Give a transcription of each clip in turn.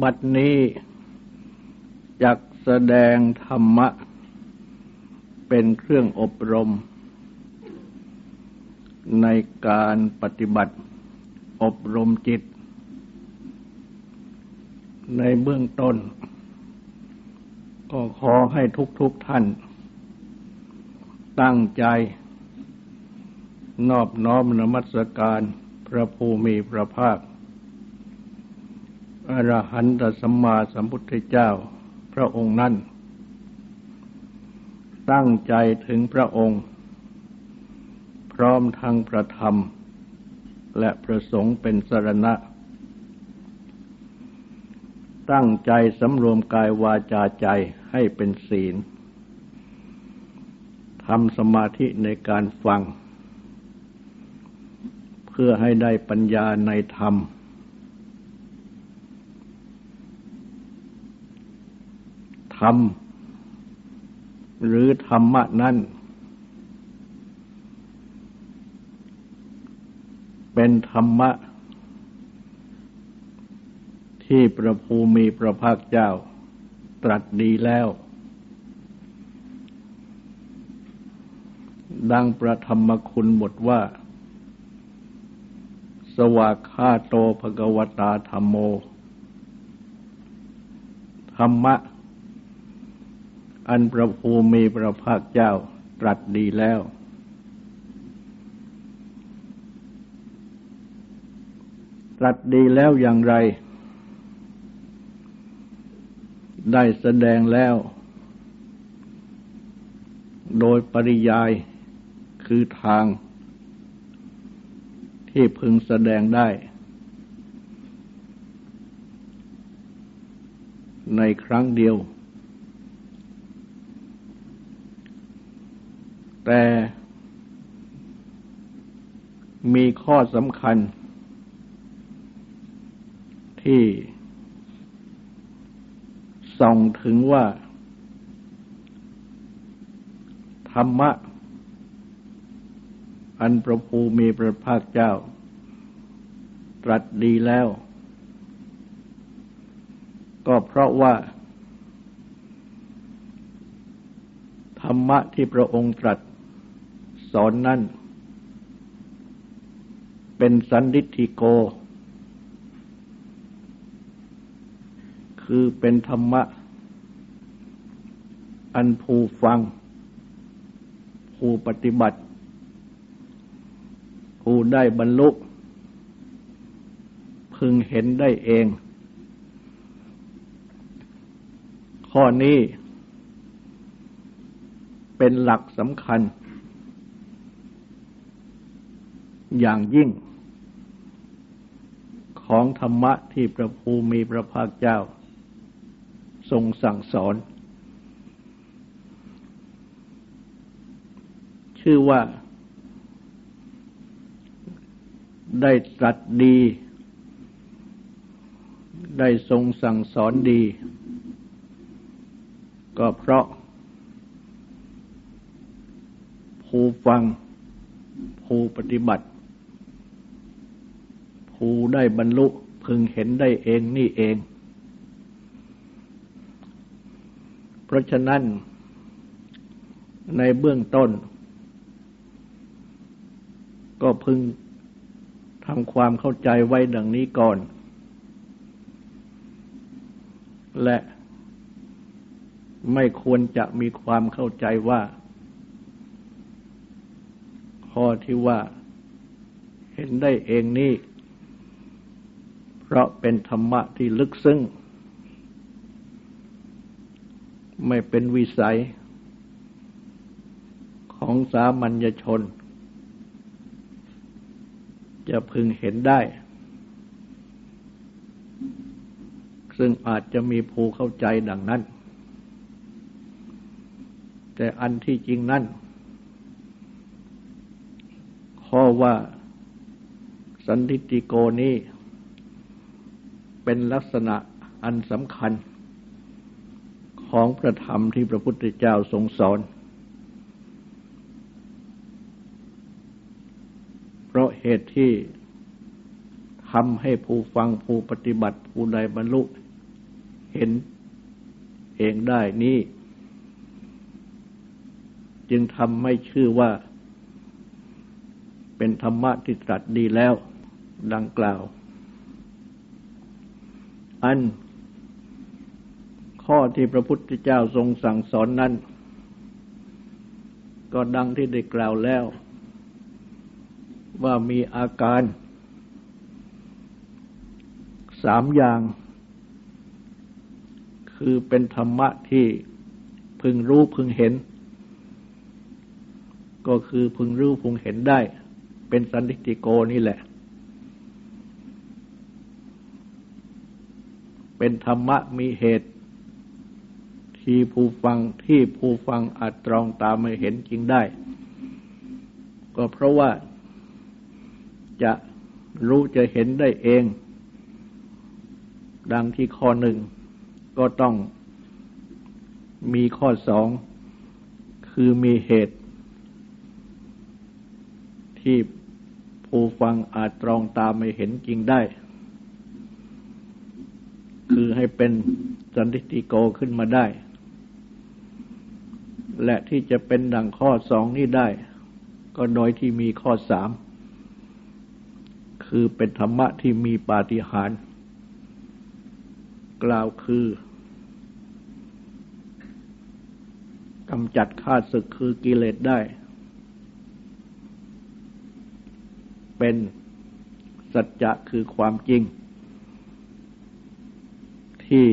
บัดนี้จักแสดงธรรมะเป็นเครื่องอบรมในการปฏิบัติอบรมจิตในเบื้องต้นก็ขอให้ทุกท่านตั้งใจนอบน้อมนมัสการพระภูมิพระภาคอรหันตสัมมาสัมพุทธเจ้าพระองค์นั้นตั้งใจถึงพระองค์พร้อมทั้งพระธรรมและพระสงฆ์เป็นสรณะตั้งใจสำรวมกายวาจาใจให้เป็นศีลทำสมาธิในการฟังเพื่อให้ได้ปัญญาในธรรมธรรมหรือธรรมะนั้นเป็นธรรมะที่พระภูมิพระภาคเจ้าตรัสดีแล้วดังพระธรรมคุณบทว่าสวากขาโตภควตาธัมโมธรรมะอันพระภูมิพระภาคเจ้าตรัสดีแล้วตรัสดีแล้วอย่างไรได้แสดงแล้วโดยปริยายคือทางที่พึงแสดงได้ในครั้งเดียวแต่มีข้อสำคัญที่ส่องถึงว่าธรรมะอันพระภูมิพระภาคเจ้าตรัสดีแล้วก็เพราะว่าธรรมะที่พระองค์ตรัสสอนนั้นเป็นสันดิธิโกคือเป็นธรรมะอันผู้ฟังผู้ปฏิบัติผู้ได้บรรลุพึงเห็นได้เองข้อนี้เป็นหลักสำคัญอย่างยิ่งของธรรมะที่พระภูมิพระภาคเจ้าทรงสั่งสอนชื่อว่าได้ตรัสดีได้ทรงสั่งสอนดีก็เพราะผู้ฟังผู้ปฏิบัติผู้ได้บรรลุพึงเห็นได้เองนี่เองเพราะฉะนั้นในเบื้องต้นก็พึงทำความเข้าใจไว้ดังนี้ก่อนและไม่ควรจะมีความเข้าใจว่าข้อที่ว่าเห็นได้เองนี้เพราะเป็นธรรมะที่ลึกซึ้งไม่เป็นวิสัยของสามัญชนจะพึงเห็นได้ซึ่งอาจจะมีผู้เข้าใจดังนั้นแต่อันที่จริงนั้นข้อว่าสันทิติโกนี้เป็นลักษณะอันสำคัญของพระธรรมที่พระพุทธเจ้าทรงสอนเพราะเหตุที่ทำให้ผู้ฟังผู้ปฏิบัติผู้ใดบรรลุ เห็นเองได้นี้จึงทำให้ชื่อว่าเป็นธรรมะที่ตรัสดีแล้วดังกล่าวอันข้อที่พระพุทธเจ้าทรงสั่งสอนนั้นก็ดังที่ได้กล่าวแล้วว่ามีอาการสามอย่างคือเป็นธรรมะที่พึงรู้พึงเห็นก็คือพึงรู้พึงเห็นได้เป็นสันทิฏฐิโกนี่แหละเป็นธรรมะมีเหตุที่ผู้ฟังอาจตรองตามไม่เห็นจริงได้ก็เพราะว่าจะรู้จะเห็นได้เองดังที่ข้อหนึ่งก็ต้องมีข้อสองคือมีเหตุที่ผู้ฟังอาจตรองตามไม่เห็นจริงได้คือให้เป็นสันทิฏฐิโกขึ้นมาได้และที่จะเป็นดังข้อสองนี้ได้ก็โดยที่มีข้อสามคือเป็นธรรมะที่มีปาฏิหาริย์กล่าวคือกำจัดข้าศึกคือกิเลสได้เป็นสัจจะคือความจริงที่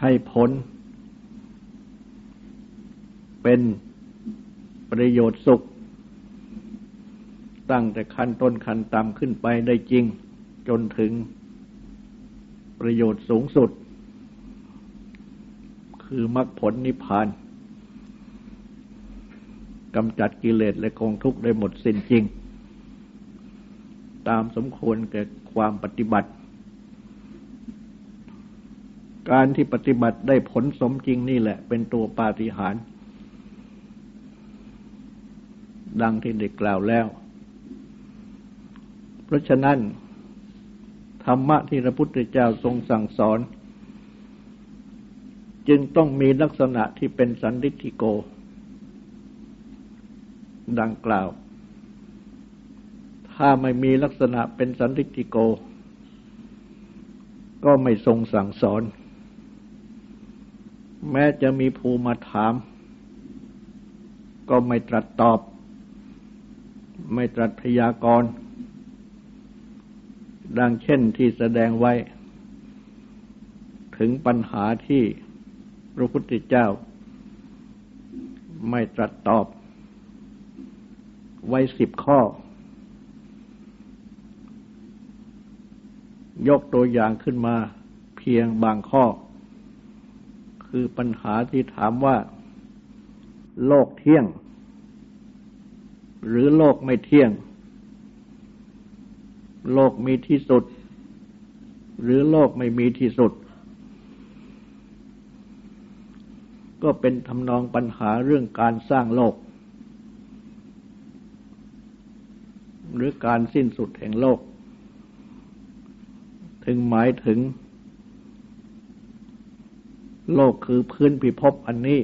ให้ผลเป็นประโยชน์สุขตั้งแต่ขั้นต้นขั้นต่ำขึ้นไปได้จริงจนถึงประโยชน์สูงสุดคือมรรคผลนิพพานกำจัดกิเลสและกองทุกข์ได้หมดสิ้นจริงตามสมควรแก่ความปฏิบัติการที่ปฏิบัติได้ผลสมจริงนี่แหละเป็นตัวปาฏิหาริย์ดังที่ได้กล่าวแล้วเพราะฉะนั้นธรรมะที่พระพุทธเจ้าทรงสั่งสอนจึงต้องมีลักษณะที่เป็นสันทิฏฐิโกดังกล่าวถ้าไม่มีลักษณะเป็นสันทิฏฐิโกก็ไม่ทรงสั่งสอนแม้จะมีผู้มาถามก็ไม่ตรัสตอบไม่ตรัสพยากรณ์ดังเช่นที่แสดงไว้ถึงปัญหาที่พระพุทธเจ้าไม่ตรัสตอบไว้10 ข้อยกตัวอย่างขึ้นมาเพียงบางข้อคือปัญหาที่ถามว่าโลกเที่ยงหรือโลกไม่เที่ยงโลกมีที่สุดหรือโลกไม่มีที่สุดก็เป็นทำนองปัญหาเรื่องการสร้างโลกหรือการสิ้นสุดแห่งโลกถึงหมายถึงโลกคือพื้นพิภพอันนี้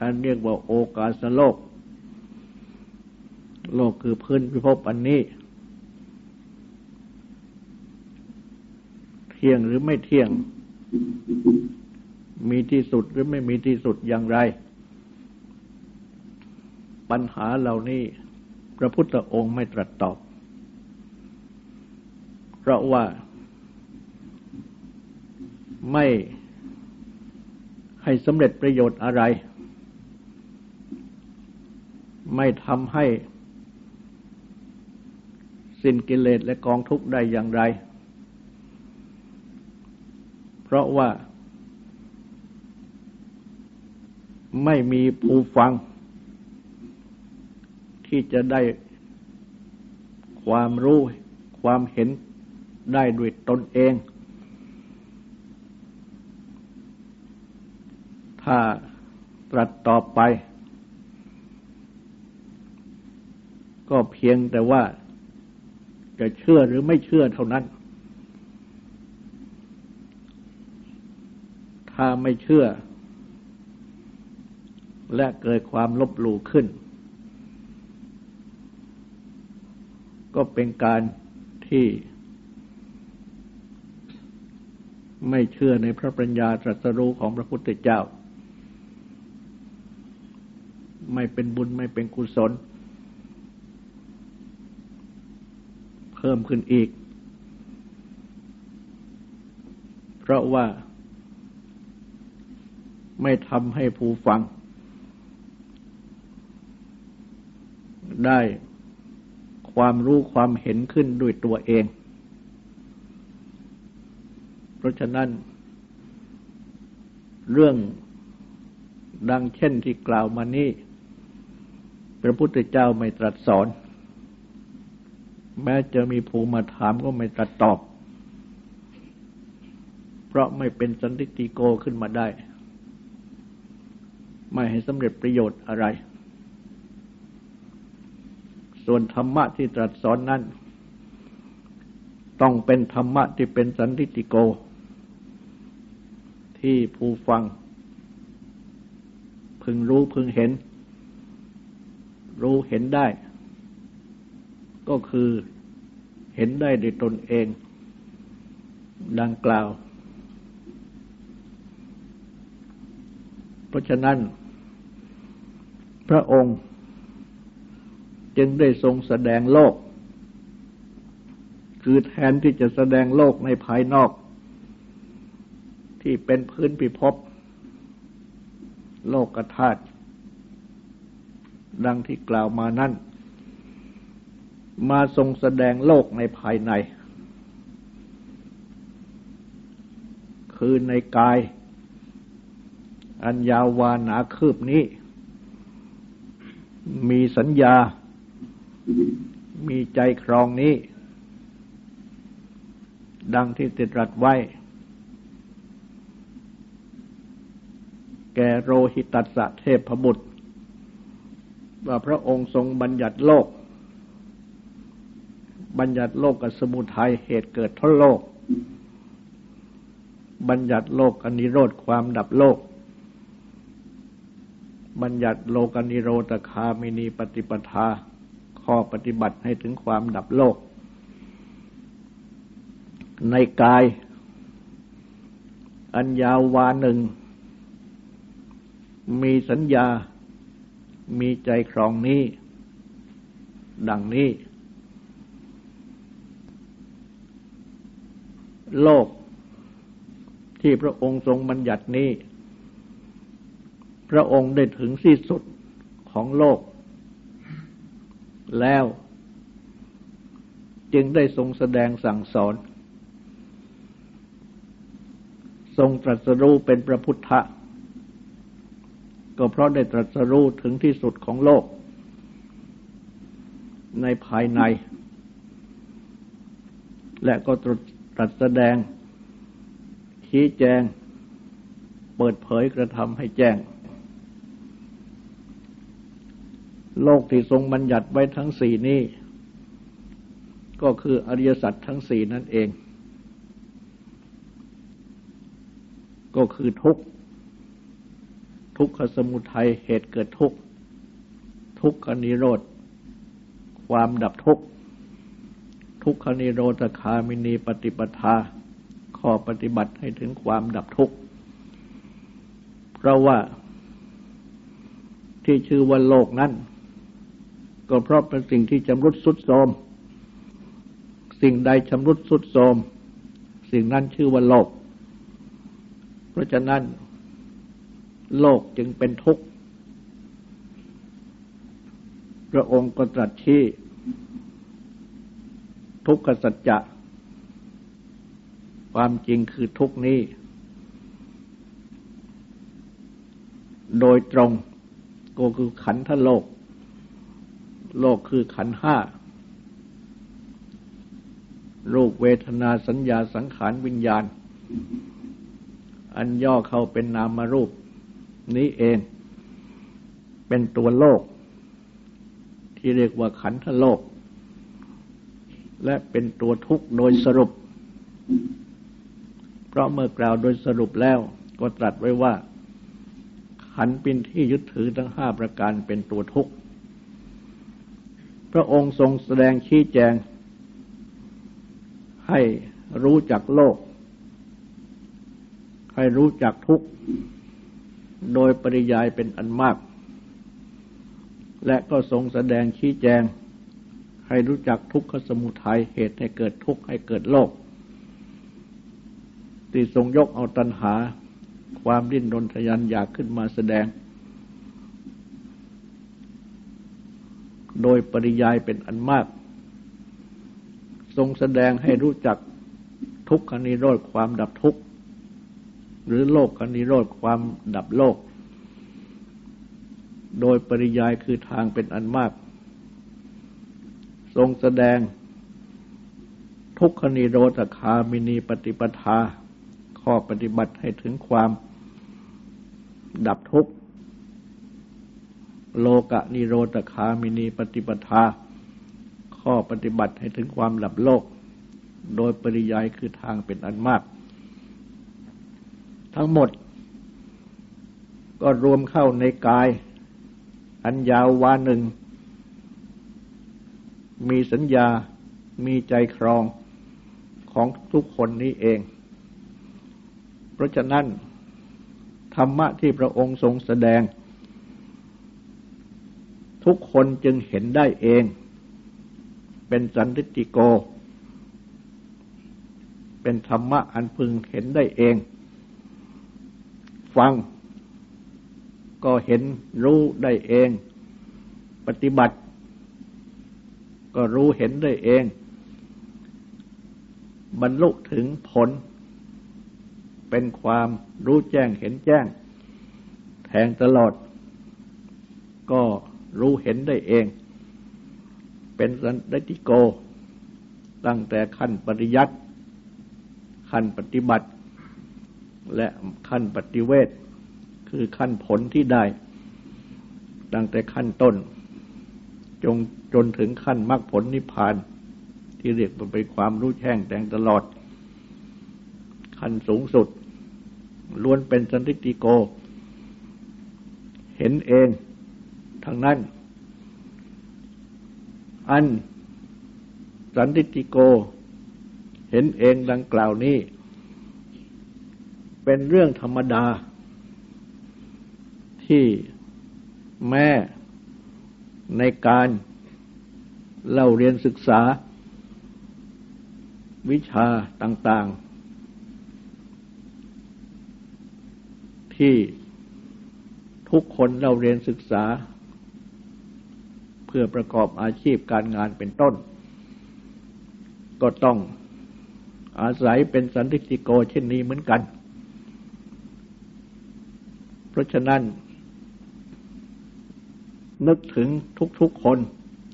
อันเรียกว่าโอกาสโลกโลกคือพื้นพิภพอันนี้เที่ยงหรือไม่เที่ยงมีที่สุดหรือไม่มีที่สุดอย่างไรปัญหาเหล่านี้พระพุทธองค์ไม่ตรัสตอบเพราะว่าไม่ให้สำเร็จประโยชน์อะไรไม่ทำให้สิ้นกิเลสและกองทุกข์ได้อย่างไรเพราะว่าไม่มีผู้ฟังที่จะได้ความรู้ความเห็นได้ด้วยตนเองถ้าตรัสต่อไปก็เพียงแต่ว่า จะเชื่อหรือไม่เชื่อเท่านั้นถ้าไม่เชื่อและเกิดความลบหลู่ขึ้นก็เป็นการที่ไม่เชื่อในพระปัญญาตรัสรู้ของพระพุทธเจ้าไม่เป็นบุญไม่เป็นกุศลเพิ่มขึ้นอีกเพราะว่าไม่ทำให้ผู้ฟังได้ความรู้ความเห็นขึ้นด้วยตัวเองเพราะฉะนั้นเรื่องดังเช่นที่กล่าวมานี้พระพุทธเจ้าไม่ตรัสสอนแม้จะมีผู้มาถามก็ไม่ตรัสตอบเพราะไม่เป็นสันติโกขึ้นมาได้ไม่ให้สำเร็จประโยชน์อะไรส่วนธรรมะที่ตรัสสอนนั้นต้องเป็นธรรมะที่เป็นสันติโกที่ผู้ฟังพึงรู้พึงเห็นรู้เห็นได้ก็คือเห็นได้ด้วยตนเองดังกล่าวเพราะฉะนั้นพระองค์จึงได้ทรงแสดงโลกคือแทนที่จะแสดงโลกในภายนอกที่เป็นพื้นพิภพโลกธาตุดังที่กล่าวมานั้นมาทรงแสดงโลกในภายในคือในกายอันยาววาหนาคืบนี้มีสัญญามีใจครองนี้ดังที่ตรัสไว้แก่โรหิตัสสะเทพบุตรว่าพระองค์ทรงบัญญัติโลกกับสมุทัยเหตุเกิดทั้งโลกบัญญัติโลกกับนิโรธความดับโลกบัญญัติโลกนิโรธคามินีปฏิปทาข้อปฏิบัติให้ถึงความดับโลกในกายอันยาววาหนึ่งมีสัญญามีใจครองนี้ดังนี้โลกที่พระองค์ทรงบัญญัตินี้พระองค์ได้ถึงที่สุดของโลกแล้วจึงได้ทรงแสดงสั่งสอนทรงตรัสรู้เป็นพระพุทธะก็เพราะได้ตรัสรู้ถึงที่สุดของโลกในภายในและก็ตรัสแสดงชี้แจงเปิดเผยกระทำให้แจ้งโลกที่ทรงบัญญัติไว้ทั้งสี่นี้ก็คืออริยสัจทั้งสี่นั่นเองก็คือทุกขสมุทัยเหตุเกิดทุกข์ทุกขนิโรธความดับทุกข์ทุกขนิโรธคามินีปฏิปทาข้อปฏิบัติให้ถึงความดับทุกข์เพราะว่าที่ชื่อว่าโลกนั้นก็เพราะเป็นสิ่งที่ชำรุดทรุดโทรมสิ่งใดชำรุดทรุดโทรมสิ่งนั้นชื่อว่าโลกเพราะฉะนั้นโลกจึงเป็นทุกข์พระองค์ก็ตรัสชี้ทุกขสัจจะความจริงคือทุกข์นี้โดยตรงก็คือขันธโลกโลกคือขันธ์ห้ารูปเวทนาสัญญาสังขารวิญญาณอันย่อเข้าเป็นนามรูปนี้เองเป็นตัวโลกที่เรียกว่าขันธโลก และเป็นตัวทุกข์โดยสรุปเพราะเมื่อกล่าวโดยสรุปแล้วก็ตรัสไว้ว่าขันธ์เป็นที่ยึดถือทั้ง5ประการเป็นตัวทุกข์พระองค์ทรงแสดงชี้แจงให้รู้จักโลกให้รู้จักทุกข์โดยปริยายเป็นอันมากและก็ทรงแสดงชี้แจงให้รู้จักทุกขสมุทัยเหตุให้เกิดทุกข์ให้เกิดโลกที่ทรงยกเอาตัณหาความดิ้นรนทะยานอยากขึ้นมาแสดงโดยปริยายเป็นอันมากทรงแสดงให้รู้จักทุกขนิโรธความดับทุกข์หรือโลกนิโรธความดับโลกโดยปริยายคือทางเป็นอันมากทรงแสดงทุกขนิโรธคามินีปฏิปทาข้อปฏิบัติให้ถึงความดับทุกข์โลกนิโรธคามินีปฏิปทาข้อปฏิบัติให้ถึงความดับโลกโดยปริยายคือทางเป็นอันมากทั้งหมดก็รวมเข้าในกายอันยาววาหนึ่งมีสัญญามีใจครองของทุกคนนี้เองเพราะฉะนั้นธรรมะที่พระองค์ทรงแสดงทุกคนจึงเห็นได้เองเป็นสันติโกเป็นธรรมะอันพึงเห็นได้เองฟังก็เห็นรู้ได้เองปฏิบัติก็รู้เห็นได้เองบรรลุถึงผลเป็นความรู้แจ้งเห็นแจ้งแทงตลอดก็รู้เห็นได้เองเป็นสันติโกตั้งแต่ขั้นปริยัติขั้นปฏิบัติและขั้นปฏิเวทคือขั้นผลที่ได้ตั้งแต่ขั้นต้นจนถึงขั้นมรรคผลนิพพานที่เรียกว่าเป็นความรู้แจ้งแทงตลอดขั้นสูงสุดล้วนเป็นสันติโกเห็นเองทั้งนั้นอันสันติโกเห็นเองดังกล่าวนี้เป็นเรื่องธรรมดาที่แม้ในการเล่าเรียนศึกษาวิชาต่างๆที่ทุกคนเล่าเรียนศึกษาเพื่อประกอบอาชีพการงานเป็นต้นก็ต้องอาศัยเป็นสันติโกเช่นนี้เหมือนกันเพราะฉะนั้นนึกถึงทุกๆคน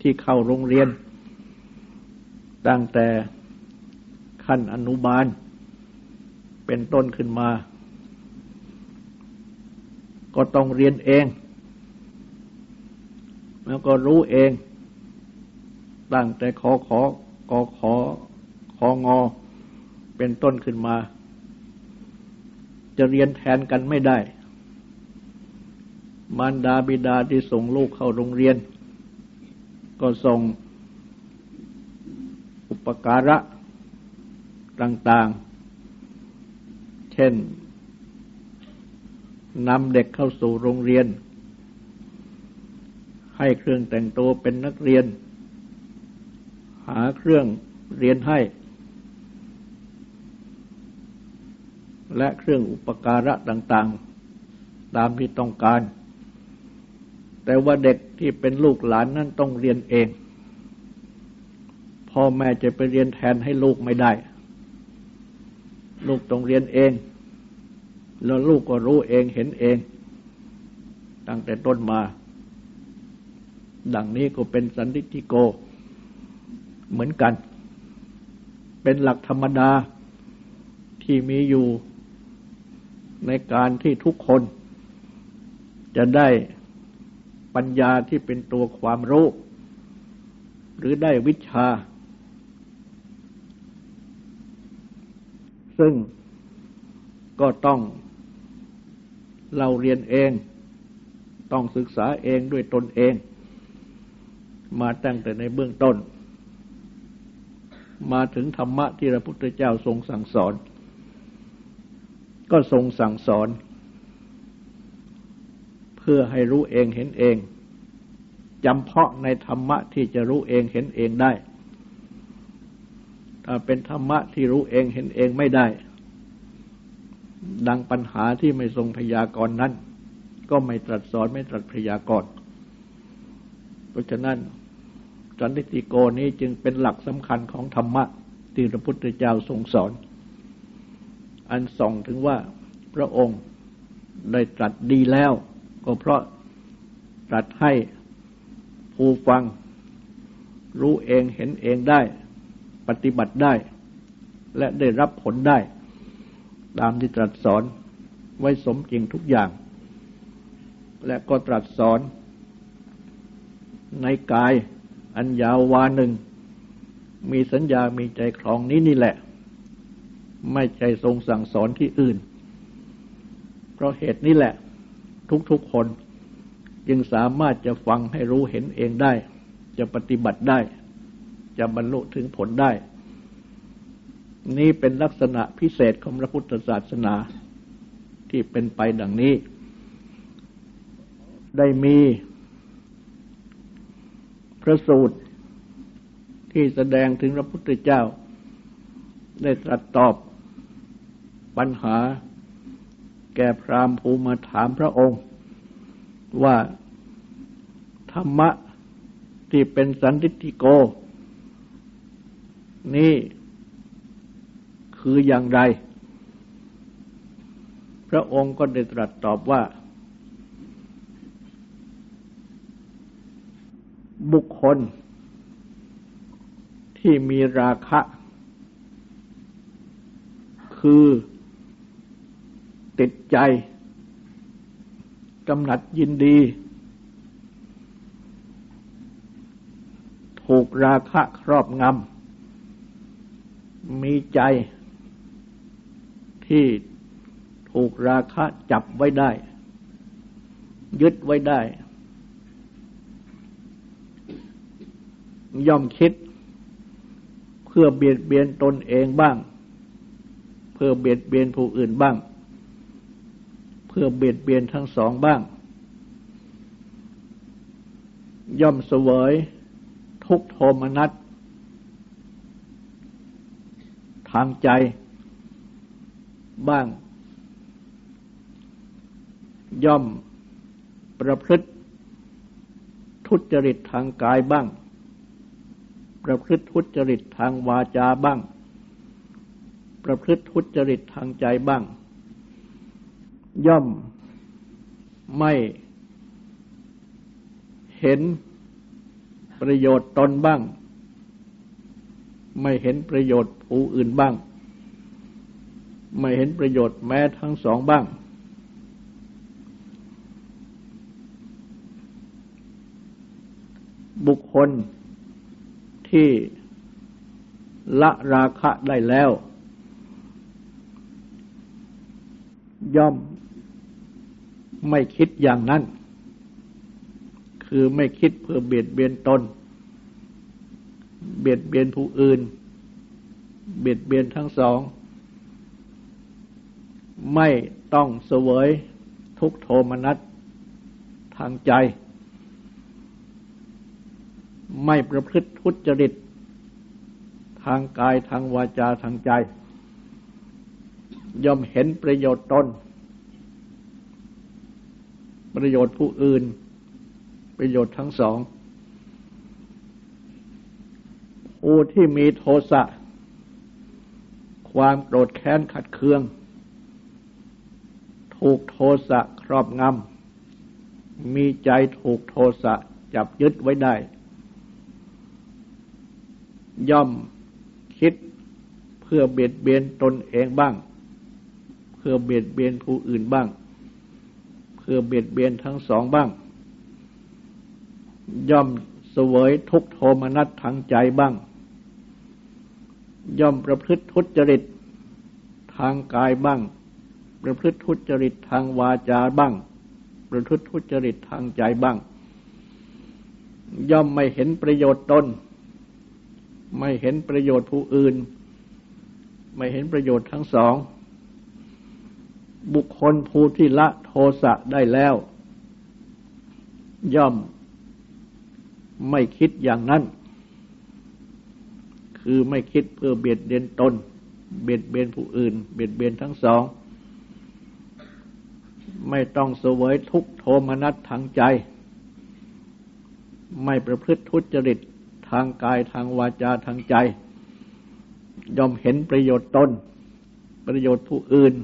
ที่เข้าโรงเรียนตั้งแต่ขั้นอนุบาลเป็นต้นขึ้นมาก็ต้องเรียนเองแล้วก็รู้เองตั้งแต่ขอขอกอขอของงอเป็นต้นขึ้นมาจะเรียนแทนกันไม่ได้มารดาบิดาที่ส่งลูกเข้าโรงเรียนก็ส่งอุปการะต่างๆเช่นนำเด็กเข้าสู่โรงเรียนให้เครื่องแต่งตัวเป็นนักเรียนหาเครื่องเรียนให้และเครื่องอุปการะต่างๆตามที่ต้องการแต่ว่าเด็กที่เป็นลูกหลานนั้นต้องเรียนเองพ่อแม่จะไปเรียนแทนให้ลูกไม่ได้ลูกต้องเรียนเองแล้วลูกก็รู้เองเห็นเองตั้งแต่ต้นมาดังนี้ก็เป็นสันติโกเหมือนกันเป็นหลักธรรมดาที่มีอยู่ในการที่ทุกคนจะได้ปัญญาที่เป็นตัวความรู้หรือได้วิชา ซึ่งก็ต้องเราเรียนเองต้องศึกษาเองด้วยตนเองมาตั้งแต่ในเบื้องต้นมาถึงธรรมะที่พระพุทธเจ้าทรงสั่งสอนก็ทรงสั่งสอนเพื่อให้รู้เองเห็นเองจำเพาะในธรรมะที่จะรู้เองเห็นเองได้ถ้าเป็นธรรมะที่รู้เองเห็นเองไม่ได้ดังปัญหาที่ไม่ทรงพยากรณ์นั้นก็ไม่ตรัสสอนไม่ตรัสพยากรณ์เพราะฉะนั้นสันติโกนี้จึงเป็นหลักสำคัญของธรรมะที่พระพุทธเจ้าทรงสอนอันส่องถึงว่าพระองค์ได้ตรัสดีแล้วก็เพราะตรัสให้ผู้ฟังรู้เองเห็นเองได้ปฏิบัติได้และได้รับผลได้ตามที่ตรัสสอนไว้สมจริงทุกอย่างและก็ตรัสสอนในกายอันยาววาหนึ่งมีสัญญามีใจครองนี้นี่แหละไม่ใช่ทรงสั่งสอนที่อื่นเพราะเหตุนี้แหละทุกๆคนจึงสามารถจะฟังให้รู้เห็นเองได้จะปฏิบัติได้จะบรรลุถึงผลได้นี่เป็นลักษณะพิเศษของพระพุทธศาสนาที่เป็นไปดังนี้ได้มีพระสูตรที่แสดงถึงพระพุทธเจ้าได้ตรัสตอบปัญหาแก่พราหมณ์ผู้มาถามพระองค์ว่าธรรมะที่เป็นสันติโกนี่คืออย่างไรพระองค์ก็ได้ตรัสตอบว่าบุคคลที่มีราคะคือติดใจกำหนัดยินดีถูกราคะครอบงำมีใจที่ถูกราคะจับไว้ได้ยึดไว้ได้ย่อมคิดเพื่อเบียดเบียนตนเองบ้างเพื่อเบียดเบียนผู้อื่นบ้างเพื่อเบียดเบียนทั้งสองบ้างย่อมเสวยทุกโทมนัสทางใจบ้างย่อมประพฤติทุจริตทางกายบ้างประพฤติทุจริตทางวาจาบ้างประพฤติทุจริตทางใจบ้างย่อมไม่เห็นประโยชน์ตนบ้างไม่เห็นประโยชน์ผู้อื่นบ้างไม่เห็นประโยชน์แม้ทั้งสองบ้างบุคคลที่ละราคะได้แล้วย่อมไม่คิดอย่างนั้นคือไม่คิดเพื่อเบียดเบียนตนเบียดเบียนผู้อื่นเบียดเบียนทั้งสองไม่ต้องเสวยทุกโทมนัสทางใจไม่ประพฤติทุจริตทางกายทางวาจาทางใจย่อมเห็นประโยชน์ตนประโยชน์ผู้อื่นประโยชน์ทั้งสองผู้ที่มีโทสะความโกรธแค้นขัดเคืองถูกโทสะครอบงำมีใจถูกโทสะจับยึดไว้ได้ย่อมคิดเพื่อเบียดเบียนตนเองบ้างเพื่อเบียดเบียนผู้อื่นบ้างเพื่อเบียดเบียนทั้งสองบ้างย่อมเสวยทุกโทมนัสทางใจบ้างย่อมประพฤติทุจริต ทางกายบ้างประพฤติทุจริตทางวาจาบ้างประพฤติทุจริตทางใจบ้างย่อมไม่เห็นประโยชน์ตนไม่เห็นประโยชน์ผู้อื่นไม่เห็นประโยชน์ทั้งสองบุคคลผู้ที่ละโทสะได้แล้วย่อมไม่คิดอย่างนั้นคือไม่คิดเพื่อเบียดเบียนตนเบียดเบียนผู้อื่นเบียดเบียนทั้งสองไม่ต้องเสวยทุกข์โทมนัสทางใจไม่ประพฤติทุจริตทางกายทางวาจาทางใจย่อมเห็นประโยชน์ตนประโยชน์ผู้อื่น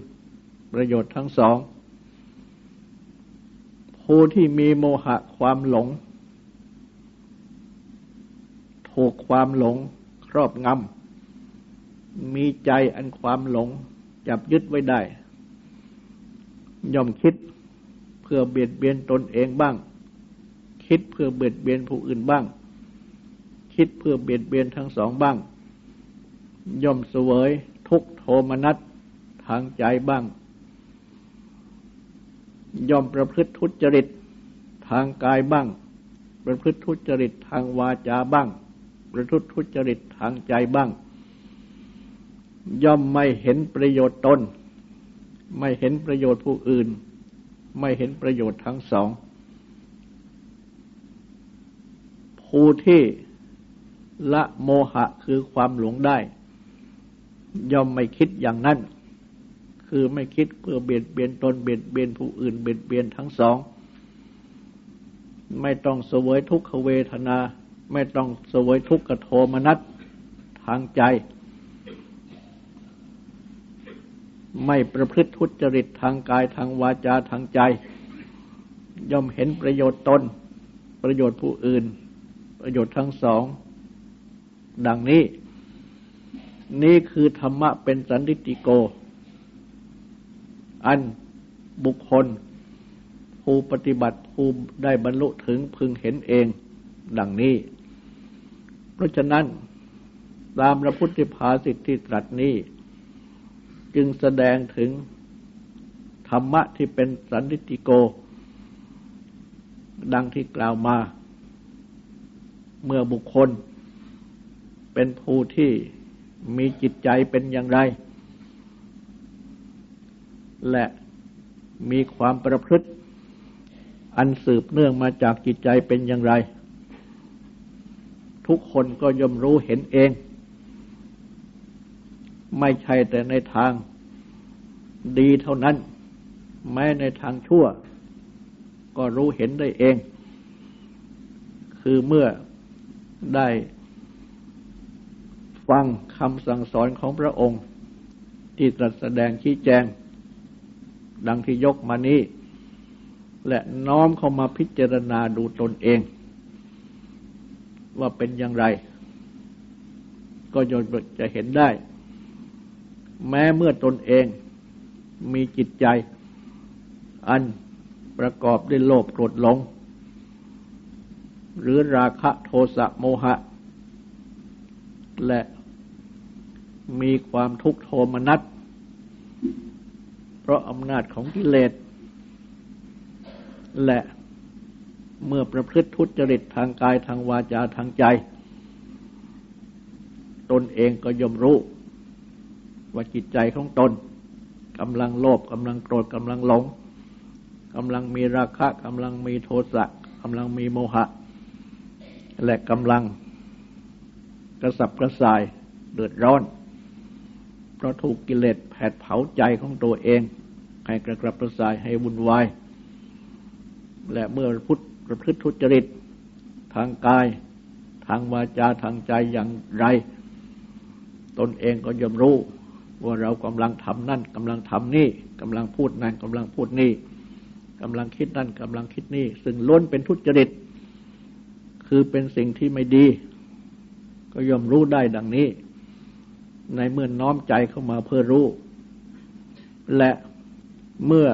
ประโยชน์ทั้งสองผู้ที่มีโมหะความหลงถูกความหลงครอบงำมีใจอันความหลงจับยึดไว้ได้ย่อมคิดเพื่อเบียดเบียนตนเองบ้างคิดเพื่อเบียดเบียนผู้อื่นบ้างคิดเพื่อเบียดเบียนทั้งสองบ้างย่อมเสวยทุกข์โทมนัสทางใจบ้างย่อมประพฤติทุจริตทางกายบ้างประพฤติทุจริตทางวาจาบ้างประพฤติทุจริตทางใจบ้างย่อมไม่เห็นประโยชน์ตนไม่เห็นประโยชน์ผู้อื่นไม่เห็นประโยชน์ทั้งสองผู้ที่ละโมหะคือความหลงได้ย่อมไม่คิดอย่างนั้นคือไม่คิดเพื่อเบียดเบียนตนเบียดเบียนผู้อื่นเบียดเบียนทั้งสองไม่ต้องเสวยทุกขเวทนาไม่ต้องเสวยทุกขโทมนัสทางใจไม่ประพฤติทุจริตทางกายทางวาจาทางใจย่อมเห็นประโยชน์ตนประโยชน์ผู้อื่นประโยชน์ทั้งสองดังนี้นี่คือธรรมะเป็นสันทิติโกอันบุคคลผู้ปฏิบัติผู้ได้บรรลุถึงพึงเห็นเองดังนี้เพราะฉะนั้นตามพระพุทธภาษิตที่ตรัสนี้จึงแสดงถึงธรรมะที่เป็นสันทิติโกดังที่กล่าวมาเมื่อบุคคลเป็นผู้ที่มีจิตใจเป็นอย่างไรและมีความประพฤติอันสืบเนื่องมาจากจิตใจเป็นอย่างไรทุกคนก็ย่อมรู้เห็นเองไม่ใช่แต่ในทางดีเท่านั้นแม้ในทางชั่วก็รู้เห็นได้เองคือเมื่อได้ฟังคำสั่งสอนของพระองค์ที่ตรัสแสดงชี้แจงดังที่ยกมานี้และน้อมเข้ามาพิจารณาดูตนเองว่าเป็นอย่างไรก็ย่อมจะเห็นได้แม้เมื่อตนเองมีจิตใจอันประกอบด้วยโลภโกรธหลงหรือราคะโทสะโมหะและมีความทุกข์โทมนัสเพราะอำนาจของกิเลสและเมื่อประพฤติทุจริตทางกายทางวาจาทางใจตนเองก็ย่อมรู้ว่าจิตใจของตนกำลังโลภกำลังโกรธกำลังหลงกำลังมีราคะกำลังมีโทสะกำลังมีโมหะและกำลังกระสับกระส่ายเดือดร้อนเพราะถูกกิเลสแผดเผาใจของตัวเองให้กระสับกระส่ายให้วุ่นวายและเมื่อประพฤติทุจริตทางกายทางวาจาทางใจอย่างไรตนเองก็ย่อมรู้ว่าเรากำลังทำนั่นกำลังทำนี่กำลังพูดนั่นกำลังพูดนี่กำลังคิดนั่นกำลังคิดนี่ซึ่งล้วนเป็นทุจริตคือเป็นสิ่งที่ไม่ดีก็ย่อมรู้ได้ดังนี้ในเมื่อน้อมใจเข้ามาเพื่อรู้และเมื่อ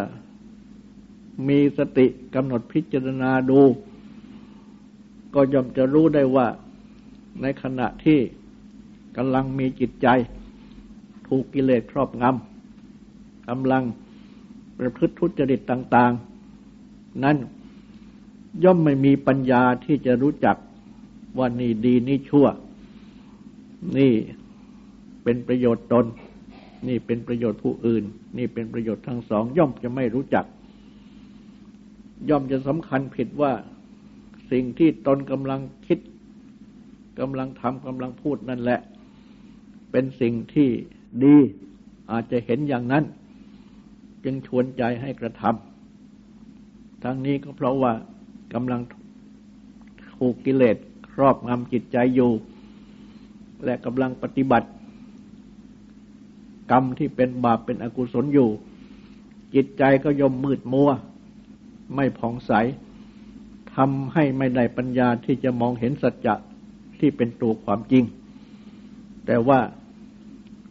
มีสติกำหนดพิจารณาดูก็ย่อมจะรู้ได้ว่าในขณะที่กำลังมีจิตใจถูกกิเลสครอบง กำลังประพฤติทุจริตต่างๆนั้นย่อมไม่มีปัญญาที่จะรู้จักว่านี่ดีนี่ชั่วนี่เป็นประโยชน์ตนนี่เป็นประโยชน์ผู้อื่นนี่เป็นประโยชน์ทั้งสองย่อมจะไม่รู้จักย่อมจะสำคัญผิดว่าสิ่งที่ตนกำลังคิดกำลังทำกำลังพูดนั่นแหละเป็นสิ่งที่ดีอาจจะเห็นอย่างนั้นจึงชวนใจให้กระทำทั้งนี้ก็เพราะว่ากำลังถูกกิเลสครอบงำจิตใจอยู่และกำลังปฏิบัติกรรมที่เป็นบาปเป็นอกุศลอยู่จิตใจก็ย่อมมืดมัวไม่ผ่องใสทำให้ไม่ได้ปัญญาที่จะมองเห็นสัจจะที่เป็นตัวความจริงแต่ว่า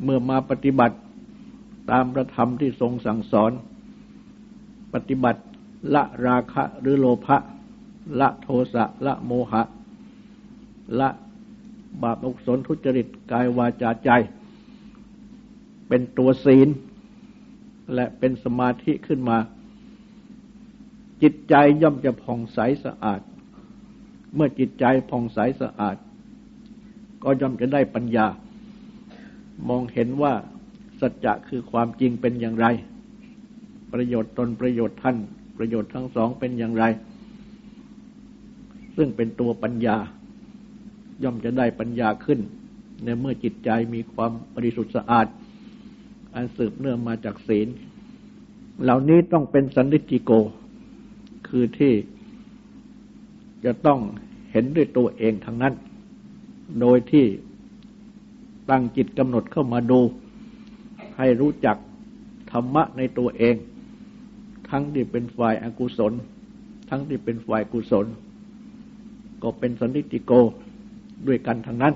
เมื่อมาปฏิบัติตามพระธรรมที่ทรงสั่งสอนปฏิบัติละราคะหรือโลภะละโทสะละโมหะละบาปอกุศลทุจริตกายวาจาใจเป็นตัวศีลและเป็นสมาธิขึ้นมาจิตใจย่อมจะผ่องใสสะอาดเมื่อจิตใจผ่องใสสะอาดก็ย่อมจะได้ปัญญามองเห็นว่าสัจจะคือความจริงเป็นอย่างไรประโยชน์ตนประโยชน์ท่านประโยชน์ทั้งสองเป็นอย่างไรซึ่งเป็นตัวปัญญาย่อมจะได้ปัญญาขึ้นในเมื่อจิตใจมีความบริสุทธิ์สะอาดอันสืบเนื่องมาจากศีลเหล่านี้ต้องเป็นสันดิจิโกคือที่จะต้องเห็นด้วยตัวเองทั้งนั้นโดยที่ตั้งจิตกำหนดเข้ามาดูให้รู้จักธรรมะในตัวเองทั้งที่เป็นฝ่ายอกุศลทั้งที่เป็นฝ่ายกุศลก็เป็นสันนิติโกด้วยกันทั้งนั้น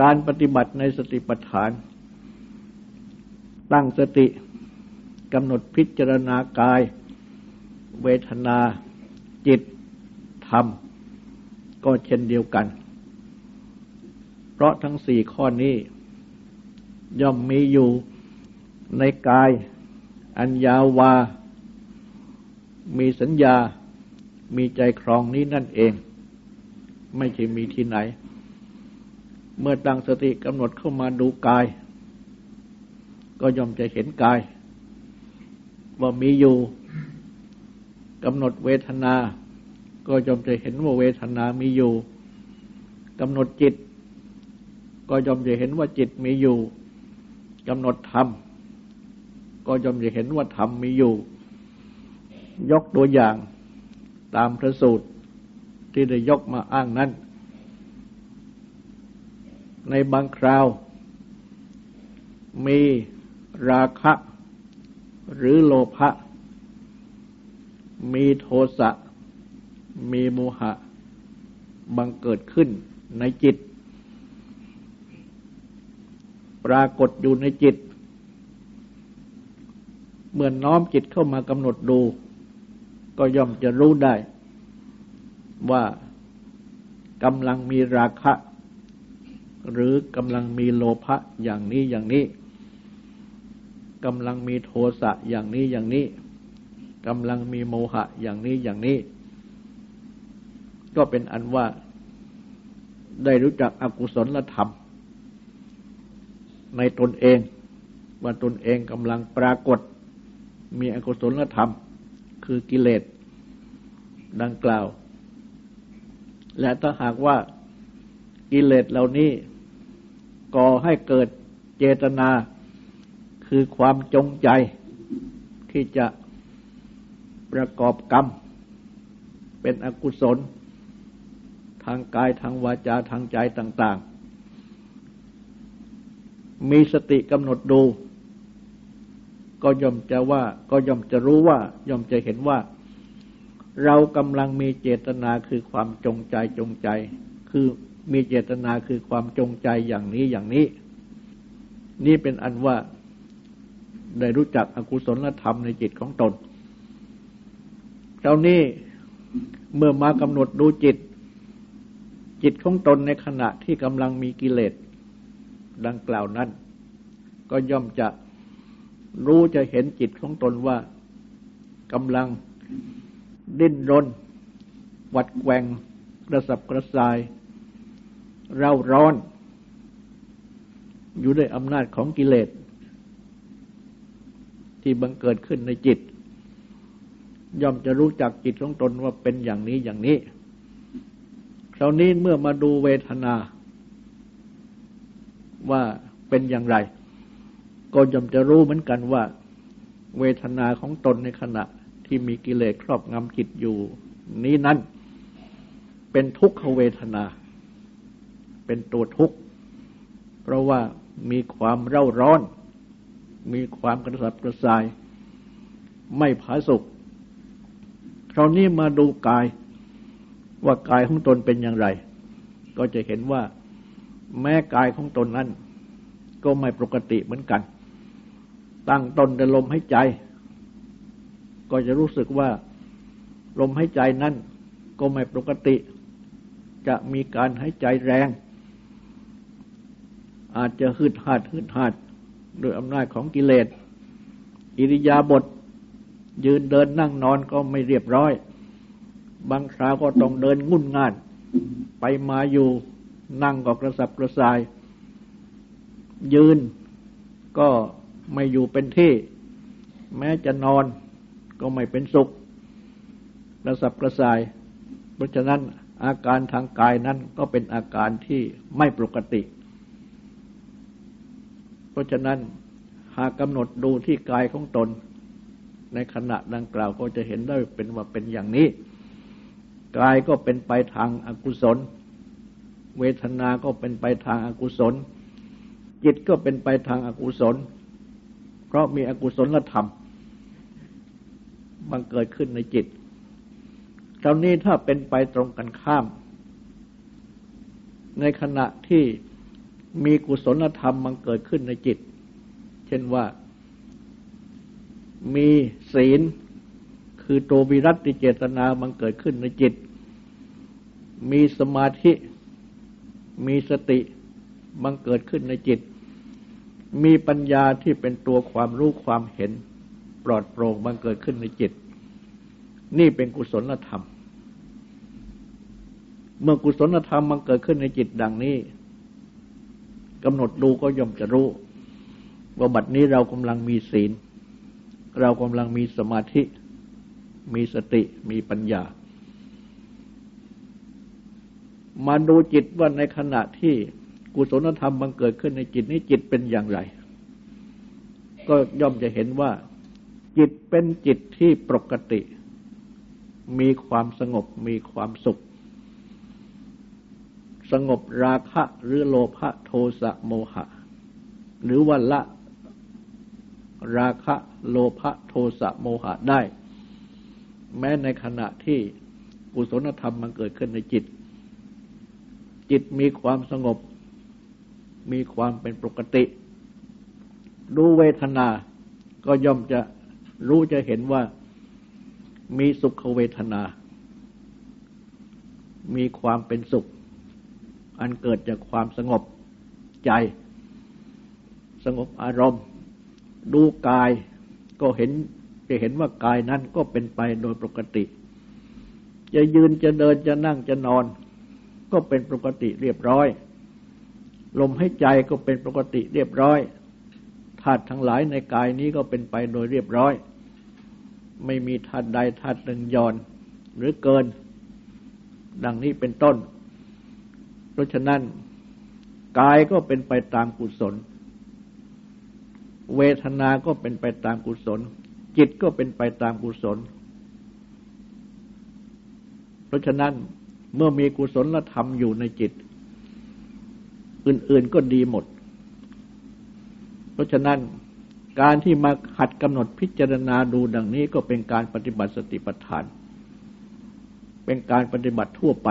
การปฏิบัติในสติปัฏฐานตั้งสติกำหนดพิจารณากายเวทนาจิตธรรมก็เช่นเดียวกันเพราะทั้งสี่ข้อนี้ย่อมมีอยู่ในกายอัญญาวามีสัญญามีใจครองนี้นั่นเองไม่ใช่มีที่ไหนเมื่อตั้งสติกำหนดเข้ามาดูกายก็ย่อมจะเห็นกายว่ามีอยู่กำหนดเวทนาก็ย่อมจะเห็นว่าเวทนามีอยู่กำหนดจิตก็ย่อมจะเห็นว่าจิตมีอยู่กำหนดธรรมก็ย่อมจะเห็นว่าธรรมมีอยู่ยกตัวอย่างตามพระสูตรที่ได้ยกมาอ้างนั้นในบางคราวมีราคะหรือโลภะมีโทสะมีโมหะบังเกิดขึ้นในจิตปรากฏอยู่ในจิตเมื่อน้อมจิตเข้ามากำหนดดูก็ย่อมจะรู้ได้ว่ากำลังมีราคะหรือกำลังมีโลภะอย่างนี้อย่างนี้กำลังมีโทสะอย่างนี้อย่างนี้กำลังมีโมหะอย่างนี้อย่างนี้ก็เป็นอันว่าได้รู้จักอกุศลธรรมในตนเองว่าตนเองกำลังปรากฏมีอกุศลธรรมคือกิเลสดังกล่าวและถ้าหากว่ากิเลสเหล่านี้ก่อให้เกิดเจตนาคือความจงใจที่จะประกอบกรรมเป็นอกุศลทางกายทางวาจาทางใจต่างๆมีสติกำหนดดูก็ย่อมจะรู้ว่าย่อมจะเห็นว่าเรากำลังมีเจตนาคือความจงใจคือมีเจตนาคือความจงใจอย่างนี้นี่เป็นอันว่าได้รู้จักอกุศลธรรมในจิตของตนคราวนี้เมื่อมากำหนดดูจิตของตนในขณะที่กำลังมีกิเลสดังกล่าวนั้น ก็ย่อมจะรู้จะเห็นจิตของตนว่ากำลังดิ้นรนหวัดแกว่งกระสับกระส่ายเร่าร้อนอยู่ด้วยอำนาจของกิเลสที่บังเกิดขึ้นในจิตย่อมจะรู้จักจิตของตนว่าเป็นอย่างนี้อย่างนี้คราวนี้เมื่อมาดูเวทนาว่าเป็นอย่างไรก็ย่อมจะรู้เหมือนกันว่าเวทนาของตนในขณะที่มีกิเลสครอบงำจิตอยู่นี้นั้นเป็นทุกขเวทนาเป็นตัวทุกข์เพราะว่ามีความเร่าร้อนมีความกระสับกระส่ายไม่ผาสุกคราวนี้มาดูกายว่ากายของตนเป็นอย่างไรก็จะเห็นว่าแม้กายของตนนั้นก็ไม่ปกติเหมือนกันตั้งต้นด้วยลมหายใจก็จะรู้สึกว่าลมหายใจนั้นก็ไม่ปกติจะมีการหายใจแรงอาจจะหึดหาดโดยอำนาจของกิเลสอิริยาบถยืนเดินนั่งนอนก็ไม่เรียบร้อยบางคราวก็ต้องเดินงุ่นง่านไปมาอยู่นั่งก็กระสับกระส่ายยืนก็ไม่อยู่เป็นที่แม้จะนอนก็ไม่เป็นสุขกระสับกระส่ายเพราะฉะนั้นอาการทางกายนั้นก็เป็นอาการที่ไม่ปกติเพราะฉะนั้นหากกำหนดดูที่กายของตนในขณะดังกล่าวก็จะเห็นได้เป็นว่าเป็นอย่างนี้กายก็เป็นไปทางอกุศลเวทนาก็เป็นไปทางอกุศลจิตก็เป็นไปทางอกุศลเพราะมีอกุศลธรรมบังเกิดขึ้นในจิตคราวนี้ถ้าเป็นไปตรงกันข้ามในขณะที่มีกุศลธรรมบังเกิดขึ้นในจิตเช่นว่ามีศีลคือตัววิรัติเจตนาบังเกิดขึ้นในจิตมีสมาธิมีสติบังเกิดขึ้นในจิตมีปัญญาที่เป็นตัวความรู้ความเห็นปลอดโปร่งบังเกิดขึ้นในจิตนี่เป็นกุศลธรรมเมื่อกุศลธรรมบังเกิดขึ้นในจิตดังนี้กำหนดดูก็ย่อมจะรู้ว่าบัดนี้เรากำลังมีศีลเรากำลังมีสมาธิมีสติมีปัญญามาดูจิตว่าในขณะที่กุศลธรรมบังเกิดขึ้นในจิตนี้จิตเป็นอย่างไรก็ย่อมจะเห็นว่าจิตเป็นจิตที่ปกติมีความสงบมีความสุขสงบราคะหรือโลภะโทสะโมหะหรือว่าละราคะโลภะโทสะโมหะได้แม้ในขณะที่กุศลธรรมมันเกิดขึ้นในจิตจิตมีความสงบมีความเป็นปกติดูเวทนาก็ย่อมจะรู้จะเห็นว่ามีสุขเวทนามีความเป็นสุขอันเกิดจากความสงบใจสงบอารมณ์ดูกายก็เห็นจะเห็นว่ากายนั้นก็เป็นไปโดยปกติจะยืนจะเดินจะนั่งจะนอนก็เป็นปกติเรียบร้อยลมหายใจก็เป็นปกติเรียบร้อยธาตุทั้งหลายในกายนี้ก็เป็นไปโดยเรียบร้อยไม่มีธาตุใดธาตุหนึ่งหย่อนหรือเกินดังนี้เป็นต้นเพราะฉะนั้นกายก็เป็นไปตามกุศลเวทนาก็เป็นไปตามกุศลจิตก็เป็นไปตามกุศลเพราะฉะนั้นเมื่อมีกุศลธรรมอยู่ในจิตอื่นๆก็ดีหมดเพราะฉะนั้นการที่มาหัดกำหนดพิจารณาดูดังนี้ก็เป็นการปฏิบัติสติปัฏฐานเป็นการปฏิบัติทั่วไป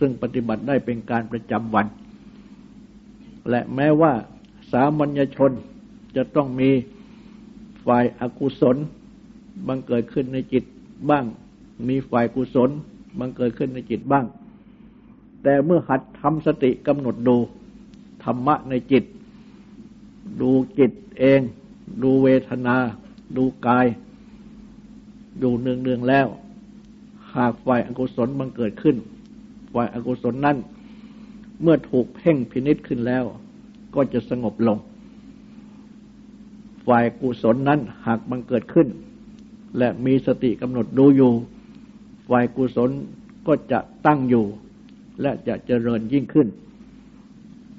ซึ่งปฏิบัติได้เป็นการประจำวันและแม้ว่าสามัญชนจะต้องมีฝ่ายอกุศลบังเกิดขึ้นในจิตบ้างมีฝ่ายกุศลบังเกิดขึ้นในจิตบ้างแต่เมื่อหัดทำสติกำหนดดูธรรมะในจิต ดูจิตเองดูเวทนาดูกายดูเนืองๆแล้วหากฝ่ายอกุศลบังเกิดขึ้นฝ่ายอกุศลนั้นเมื่อถูกเพ่งพินิจขึ้นแล้วก็จะสงบลงฝ่ายกุศลนั้นหากบังเกิดขึ้นและมีสติกำหนดดูอยู่ฝ่ายกุศลก็จะตั้งอยู่และจะเจริญยิ่งขึ้น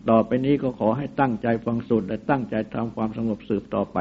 ต่อไปนี้ก็ขอให้ตั้งใจฟังสูตรและตั้งใจทำความสงบสืบต่อไป